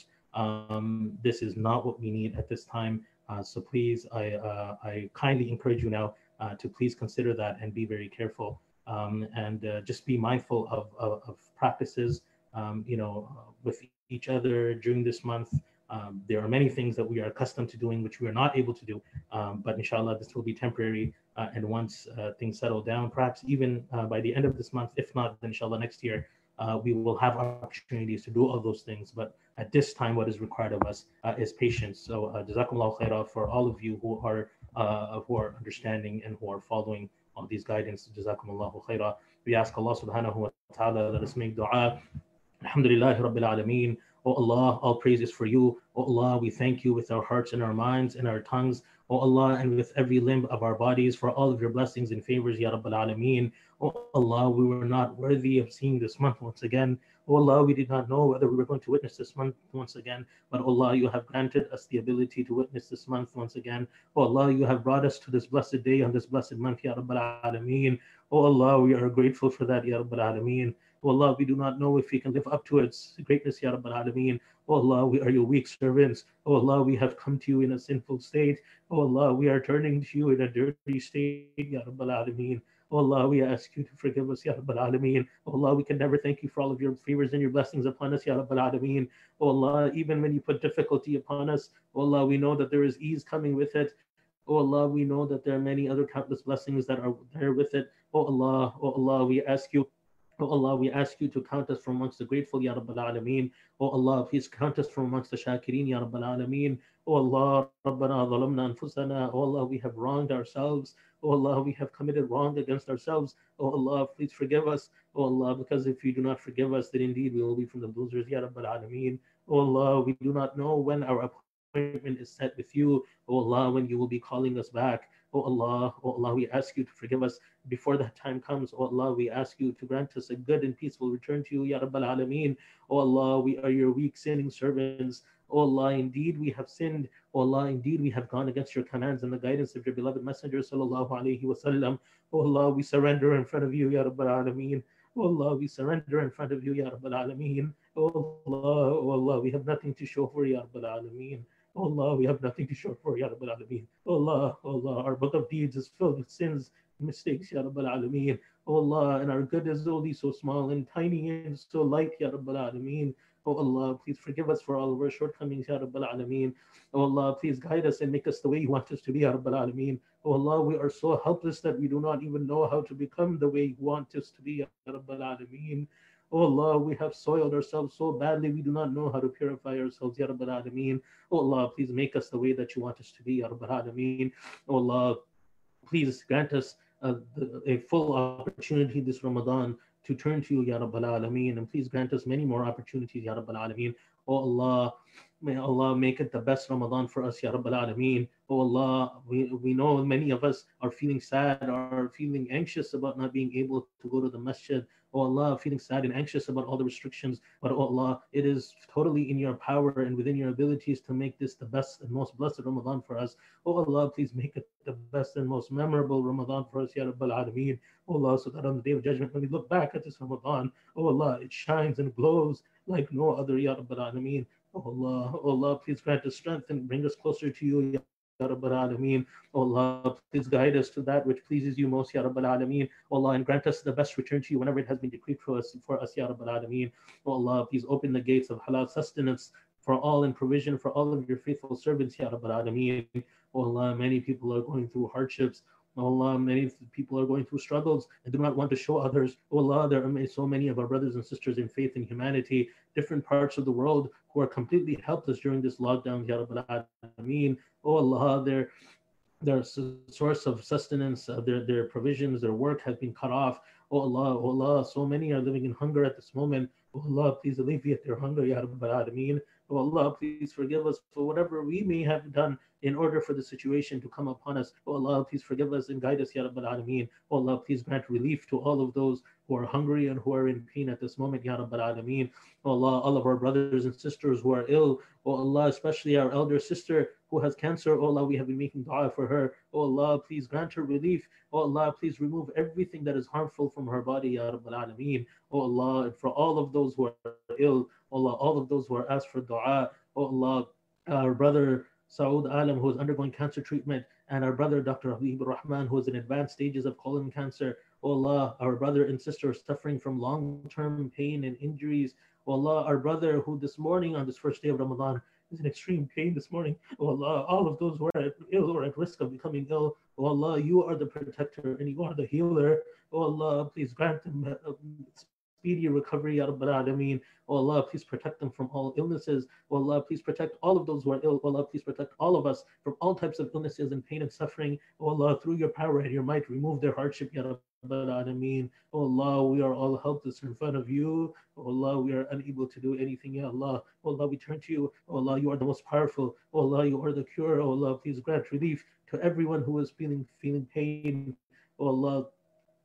Um, this is not what we need at this time. Uh, so please, I, uh, I kindly encourage you now uh, to please consider that and be very careful, um, and uh, just be mindful of, of, of practices, um, you know, with each other during this month. Um, there are many things that we are accustomed to doing, which we are not able to do, um, but inshallah, this will be temporary. Uh, and once uh, things settle down, perhaps even uh, by the end of this month, if not, then inshallah, next year, uh, we will have opportunities to do all those things. But at this time, what is required of us uh, is patience. So uh, jazakumullahu khairah for all of you who are uh, who are understanding and who are following all these guidance. Jazakumullahu khairah. We ask Allah subhanahu wa ta'ala, let us make dua. Alhamdulillah rabbil alameen. O Allah, all praise is for you. O Allah, we thank you with our hearts and our minds and our tongues. O Allah, and with every limb of our bodies for all of your blessings and favors, Ya Rabbal Alameen. O Allah, we were not worthy of seeing this month once again. O Allah, we did not know whether we were going to witness this month once again. But O Allah, you have granted us the ability to witness this month once again. O Allah, you have brought us to this blessed day and this blessed month, Ya Rabbal Alameen. O Allah, we are grateful for that, Ya Rabbal Alameen. O Allah, we do not know if we can live up to its greatness, Ya Rabbal Alameen. O Allah, we are your weak servants. O Allah, we have come to you in a sinful state. O Allah, we are turning to you in a dirty state, Ya Rabbal Alameen. O Allah, we ask you to forgive us, Ya Rabbal Alameen. O Allah, we can never thank you for all of your favors and your blessings upon us, Ya Rabbal Alameen. O Allah, even when you put difficulty upon us, O Allah, we know that there is ease coming with it. O Allah, we know that there are many other countless blessings that are there with it. O Allah, O Allah, we ask you. O Allah, we ask you to count us from amongst the grateful, Ya Rabbal Alameen. O Allah, please count us from amongst the shakirin, Ya Rabbal Alameen. O Allah, Rabbana zalamna anfusana. O Allah, we have wronged ourselves. O Allah, we have committed wrong against ourselves. O Allah, please forgive us. O Allah, because if you do not forgive us, then indeed we will be from the losers, Ya Rabbal Alameen. O Allah, we do not know when our appointment is set with you. O Allah, when you will be calling us back. O Allah, O Allah, we ask you to forgive us before that time comes. O Allah, we ask you to grant us a good and peaceful return to you, Ya Rabbal Alameen. O Allah, we are your weak sinning servants. O Allah, indeed we have sinned. O Allah, indeed we have gone against your commands and the guidance of your beloved Messenger, Sallallahu Alaihi Wasallam. O Allah, we surrender in front of you, Ya Rabbal Alameen. O Allah, we surrender in front of you, Ya Rabbal Alameen. O Allah, O Allah, we have nothing to show for, Ya Rabbal Alameen. O Allah, we have nothing to show for, Ya Rabbal Alameen. O Allah, O Allah, our book of deeds is filled with sins and mistakes, Ya Rabbal Alameen. O Allah, and our good is only so small and tiny and so light, Ya Rabbal Alameen. O Allah, please forgive us for all of our shortcomings, Ya Rabbal Alameen. O Allah, please guide us and make us the way you want us to be, Ya Rabbal Alameen. O Allah, we are so helpless that we do not even know how to become the way you want us to be, Ya Rabbal Alameen. O Allah, we have soiled ourselves so badly, we do not know how to purify ourselves, Ya Rabbal Alameen. O Allah, please make us the way that you want us to be, Ya Rabbal Alameen. O Allah, please grant us a, a full opportunity this Ramadan to turn to you, Ya Rabbal Alameen. And please grant us many more opportunities, Ya Rabbal Alameen. O Allah, may Allah make it the best Ramadan for us, Ya Rabbal Alameen. O Allah, we, we know many of us are feeling sad, are feeling anxious about not being able to go to the masjid. O Allah, feeling sad and anxious about all the restrictions. But O Allah, it is totally in your power and within your abilities to make this the best and most blessed Ramadan for us. O Allah, please make it the best and most memorable Ramadan for us, Ya Rabbal Alameen. O Allah, so that on the Day of Judgment, when we look back at this Ramadan, O Allah, it shines and glows like no other, Ya Rabbal Alameen. O Allah, O Allah, please grant us strength and bring us closer to you, Ya Ya Rabbal Alameen. O Allah, please guide us to that which pleases you most, Ya Rabbal Alameen. O Allah, and grant us the best return to you whenever it has been decreed for us, for us, Ya Rabbal Alameen. O Allah, please open the gates of halal sustenance for all and provision for all of your faithful servants, Ya Rabbal Alameen. O Allah, many people are going through hardships. O Allah, many people are going through struggles and do not want to show others. O Allah, there are so many of our brothers and sisters in faith and humanity, different parts of the world, who are completely helpless during this lockdown, Ya Rabbal Alameen. O Allah, their, their source of sustenance, uh, their, their provisions, their work has been cut off. O Allah, O Allah, so many are living in hunger at this moment. O Allah, please alleviate their hunger, Ya Rabbal Alameen. O Allah, please forgive us for whatever we may have done in order for the situation to come upon us. O Allah, please forgive us and guide us, Ya Rabbal Alameen. O Allah, please grant relief to all of those who are hungry and who are in pain at this moment, Ya Rabbal Alameen. O Allah, all of our brothers and sisters who are ill. O Allah, especially our elder sister who has cancer. O Allah, we have been making dua for her. O Allah, please grant her relief. O Allah, please remove everything that is harmful from her body, Ya Rabbal Alameen. O Allah, and for all of those who are ill. O Allah, all of those who are asked for dua. O Allah, our brother Sa'ud Alam, who is undergoing cancer treatment, and our brother, Doctor Raheem Rahman, who is in advanced stages of colon cancer. O Allah, our brother and sister are suffering from long-term pain and injuries. O Allah, our brother who this morning on this first day of Ramadan is in extreme pain this morning. O Allah, all of those who are ill or at risk of becoming ill. O Allah, you are the protector and you are the healer. O Allah, please grant them speedy recovery, Ya Rabbal Alameen. O Allah, please protect them from all illnesses. O Allah, please protect all of those who are ill. O Allah, please protect all of us from all types of illnesses and pain and suffering. O Allah, through your power and your might, remove their hardship, Ya Rabbal Alameen. O Allah, we are all helpless in front of you. O Allah, we are unable to do anything, Ya Allah. O Allah, we turn to you. O Allah, you are the most powerful. O Allah, you are the cure. O Allah, please grant relief to everyone who is feeling feeling pain. O Allah,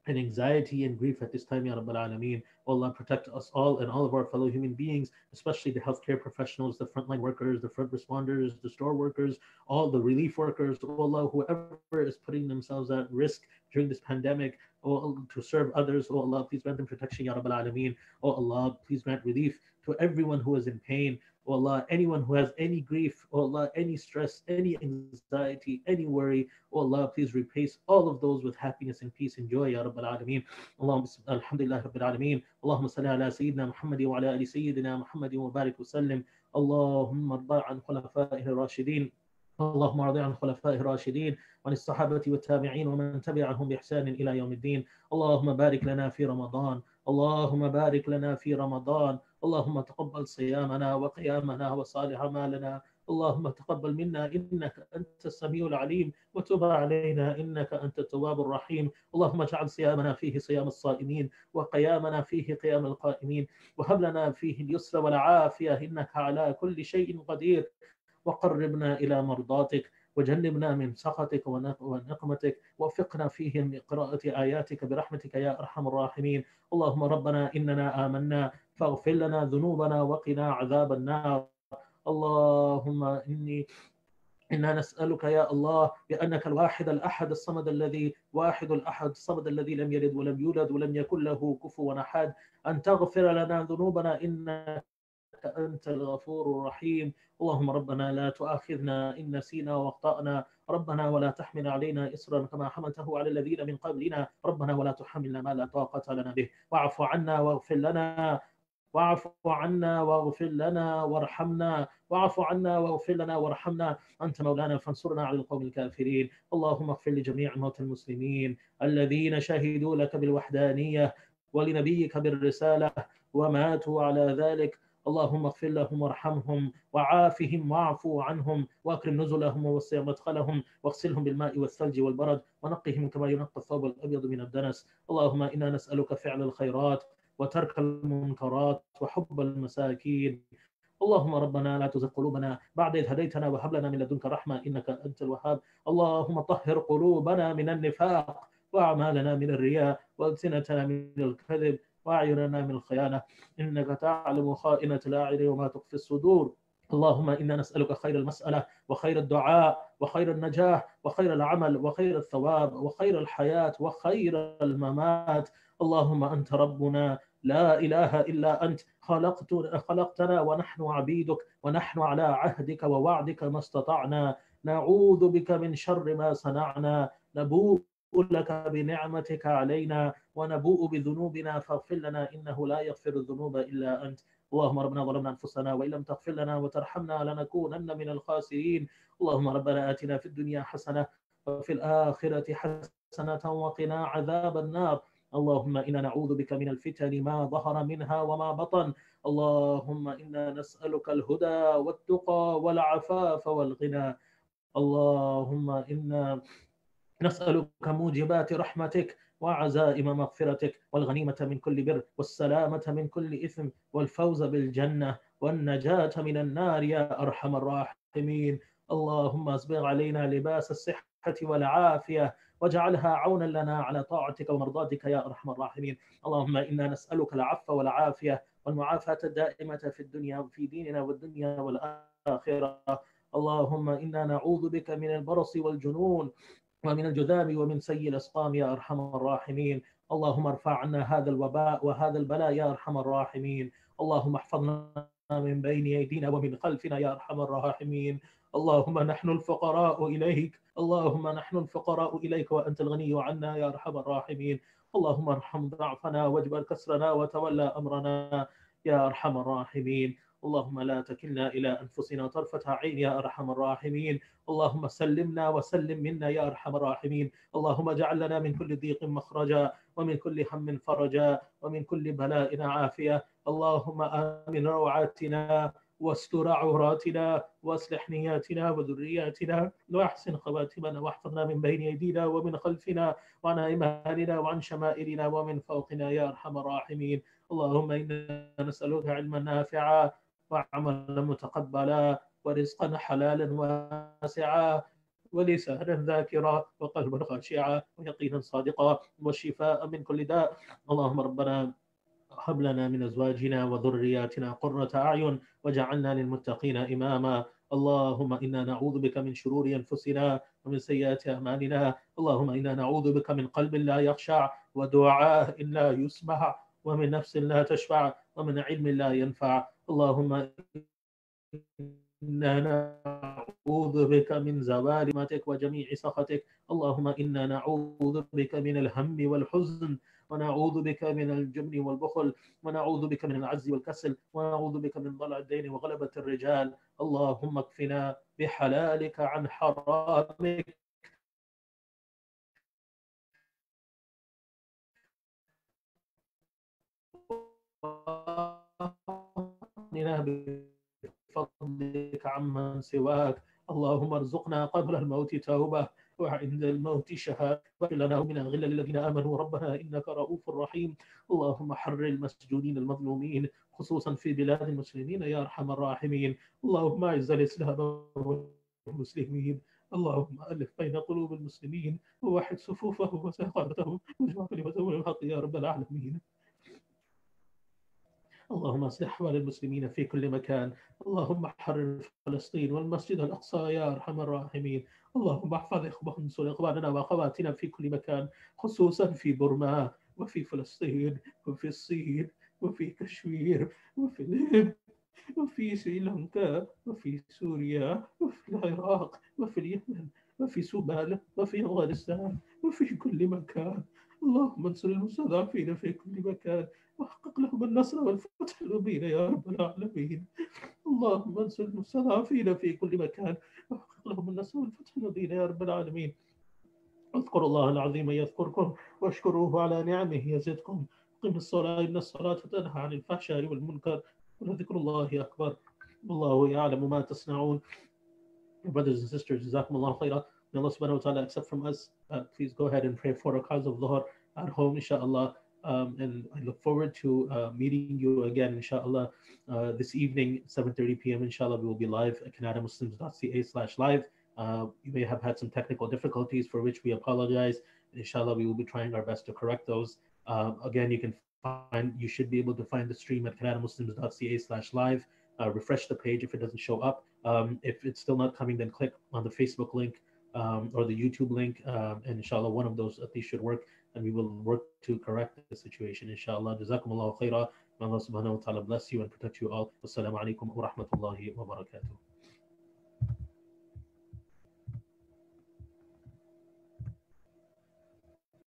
and anxiety and grief at this time, Ya Rabbal Alameen. O Allah, protect us all and all of our fellow human beings, especially the healthcare professionals, the frontline workers, the front responders, the store workers, all the relief workers. O Allah, whoever is putting themselves at risk during this pandemic, O, to serve others. O Allah, please grant them protection, Ya Rabbal Alameen. O Allah, please grant relief to everyone who is in pain. O Allah, anyone who has any grief, O Allah, any stress, any anxiety, any worry, O Allah, please replace all of those with happiness and peace and joy, Ya Rabbal Alameen. Allahumma, Alhamdulillah Rabbil Alameen. Allahumma salli ala Sayyidina Muhammadi wa ala ali Sayyidina Muhammadi wa barik wa sallim. Allahumma arda an khulafa'ih rashideen. اللهم ارض عن خلفاء الراشدين وعن الصحابة والتابعين ومن تبعهم بإحسان إلى يوم الدين. اللهم بارك لنا في رمضان، اللهم بارك لنا في رمضان. اللهم تقبل صيامنا وقيامنا وصالح أعمالنا. اللهم تقبل منا إنك أنت السميع العليم وتب علينا إنك أنت التواب الرحيم. اللهم اجعل صيامنا فيه صيام الصائمين وقيامنا فيه قيام القائمين وهب لنا فيه اليسر والعافية إنك على كل شيء قدير. وقربنا إلى مرضاتك وجنبنا من سخطك ونقمتك ووفقنا فيه من قراءة آياتك برحمتك يا أرحم الراحمين. اللهم ربنا إننا آمنا فاغفر لنا ذنوبنا وقنا عذاب النار. اللهم إني إنا نسألك يا الله بأنك الواحد الأحد الصمد الذي واحد الأحد الصمد الذي لم يلد ولم يولد ولم يكن له كفوا أحد أن تغفر لنا ذنوبنا إنك أنت الغفور الرحيم. اللهم ربنا لا تؤاخذنا إن نسينا وأخطأنا ربنا ولا تحمل علينا إصرا كما حملته على الذين من قبلنا ربنا ولا تحملنا ما لا طاقة لنا به واعف عنا واغفر لنا واعف عنا واغفر لنا وارحمنا واعف عنا واغفر لنا وارحمنا أنت مولانا فانصرنا على القوم الكافرين. اللهم اغفر لجميع موتى المسلمين الذين شهدوا لك بالوحدانية ولنبيك بالرسالة وماتوا على ذلك. اللهم اغفر لهم وارحمهم وعافهم واعف عنهم واكرم نزلهم ووسع مدخلهم واغسلهم بالماء والثلج والبرد ونقهم كما ينقى الثوب الابيض من الدنس. اللهم انا نسالك فعل الخيرات وترك المنكرات وحب المساكين. اللهم ربنا لا تزغ قلوبنا بعد إذ هديتنا وهب لنا من لدنك رحمه انك انت الوهاب. اللهم طهر قلوبنا من النفاق واعمالنا من الرياء والسنتنا من الكذب وأعيننا من الخيانة إنك تعلم خائنة الأعين وما تخفي الصدور. اللهم إنا نسألك خير المسألة وخير الدعاء وخير النجاح وخير العمل وخير الثواب وخير الحياة وخير الممات. اللهم أنت ربنا لا إله إلا أنت خلقتنا ونحن عبيدك ونحن على عهدك ووعدك ما استطعنا نعوذ بك من شر ما صنعنا نبوء لك بنعمتك علينا ونبوء بذنوبنا فاغفر لنا إنه لا يغفر الذنوب إلا أنت. اللهم ربنا ظلمنا أنفسنا وإن لم تغفر لنا وترحمنا لنكونن من الخاسرين. اللهم ربنا آتنا في الدنيا حسنة وفي الآخرة حسنة وقنا عذاب النار. اللهم إنا نعوذ بك من الفتن ما ظهر منها وما بطن. اللهم إنا نسألك الهدى والتقى والعفاف والغنى. اللهم إنا نسألك موجبات رحمتك وعزائم مغفرتك والغنيمة من كل بر والسلامة من كل إثم والفوز بالجنة والنجاة من النار يا أرحم الراحمين. اللهم أسبغ علينا لباس الصحة والعافية واجعلها عونا لنا على طاعتك ومرضاتك يا أرحم الراحمين. اللهم إنا نسألك العفو والعافية والمعافاة الدائمة في الدنيا وفي ديننا والدنيا والآخرة. اللهم إنا نعوذ بك من البرص والجنون ومن الجذام ومن سيء الأسقام يا أرحم الراحمين. اللهم ارفع عنا هذا الوباء وهذا البلاء يا أرحم الراحمين. اللهم احفظنا من بين أيدينا ومن خلفنا يا أرحم الراحمين. Allahumma nahnu al-fuqara'u ilayk, Allahumma nahnu al-fuqara'u ilayk wa anta al-ghaniyyu 'anna ya arhamar rahimin. Allahumma arham da'fana wajbal kasrana wa tawalla amrana ya arhamar rahimin. Allahumma la takilna ila anfusina tarfata 'ayn ya arhamar rahimin. Allahumma sallimna wa sallim minna ya arhamar rahimin. Allahumma ij'al lana min kulli dhiqin makhraja wa min kulli hammin faraja wa min kulli bala'in 'afiya. Allahumma amin raw'atina واستر عوراتنا واصلح نياتنا وذرياتنا واحسن خواتمنا واحفظنا من بين ايدينا ومن خلفنا وعن ايماننا وعن شمائلنا ومن فوقنا يا ارحم الراحمين. اللهم انا نسالك علما نافعا وعملا متقبلا ورزقا حلالا واسعا ولسانا ذاكرا وقلبا خاشعا ويقينا صادقا وشفاء من كل داء. اللهم ربنا هب لنا من أزواجنا وذرياتنا قرة أعين وجعلنا للمتقين إماما. اللهم إنا نعوذ بك من شرور أنفسنا ومن سيئات أعمالنا. اللهم إنا نعوذ بك من قلب لا يخشع ودعاء لا يسمع ومن نفس لا تشفع ومن علم لا ينفع. اللهم إنا نعوذ بك من زوال نعمتك وجميع سخطك. اللهم إنا نعوذ بك من الهم والحزن ونعوذ بك من الجبن والبخل ونعوذ بك من العجز والكسل ونعوذ بك من ضلع الدين وغلبة الرجال. اللهم اكفنا بحلالك عن حرامك بفضلك عمن سواك. اللهم ارزقنا قبل الموت توبة وعند الموت شهادة لنا من غل للذين آمنوا ربنا إنك رؤوف رحيم. اللهم حرر المسجونين المظلومين خصوصا في بلاد المسلمين يا أرحم الراحمين. اللهم أعز الإسلام والمسلمين. اللهم ألف بين قلوب المسلمين ووحد صفوفهم وسخافتهم واجمع كلمتهم الحق يا رب العالمين. اللهم اصلح أحوال المسلمين في كل مكان. اللهم حرر فلسطين والمسجد الأقصى يا أرحم الراحمين. اللهم احفظ إخواننا وأخواتنا في كل مكان خصوصا في برما وفي فلسطين وفي الصين وفي كشمير وفي ليبيا وفي سريلانكا وفي سوريا وفي العراق وفي اليمن وفي سومال وفي أفغانستان وفي كل مكان. اللهم انصر المستضعفين في كل مكان واحقق لهم النصر والفتح المبين يا رب العالمين. اللهم انصر المستضعفين في كل مكان واحقق لهم النصر والفتح المبين يا رب العالمين. اذكروا الله العظيم يذكركم واشكروه على نعمه يزدكم. قم الصلاة إن الصلاة تنهى عن الفحشاء والمنكر ولذكر الله أكبر والله يعلم ما تصنعون. Brothers and sisters, Jazakumullah khairan. May Allah subhanahu wa ta'ala accept from us. Uh, please go ahead and pray for rak'ahs of dhuhr at home, inshallah. Um, and I look forward to uh, meeting you again, inshallah, uh, this evening, seven thirty p m Inshallah, we will be live at canada muslims dot c a slash live. Uh, you may have had some technical difficulties for which we apologize. Inshallah, we will be trying our best to correct those. Uh, again, you can find, you should be able to find the stream at canada muslims dot c a slash live. Uh, refresh the page if it doesn't show up. Um, if it's still not coming, then click on the Facebook link. Um, or the YouTube link, um, and inshallah, one of those at least should work, and we will work to correct the situation, inshallah. Jazakumullahu khairah. May Allah subhanahu wa ta'ala bless you and protect you all. Wassalamu alaikum wa rahmatullahi wa barakatuh.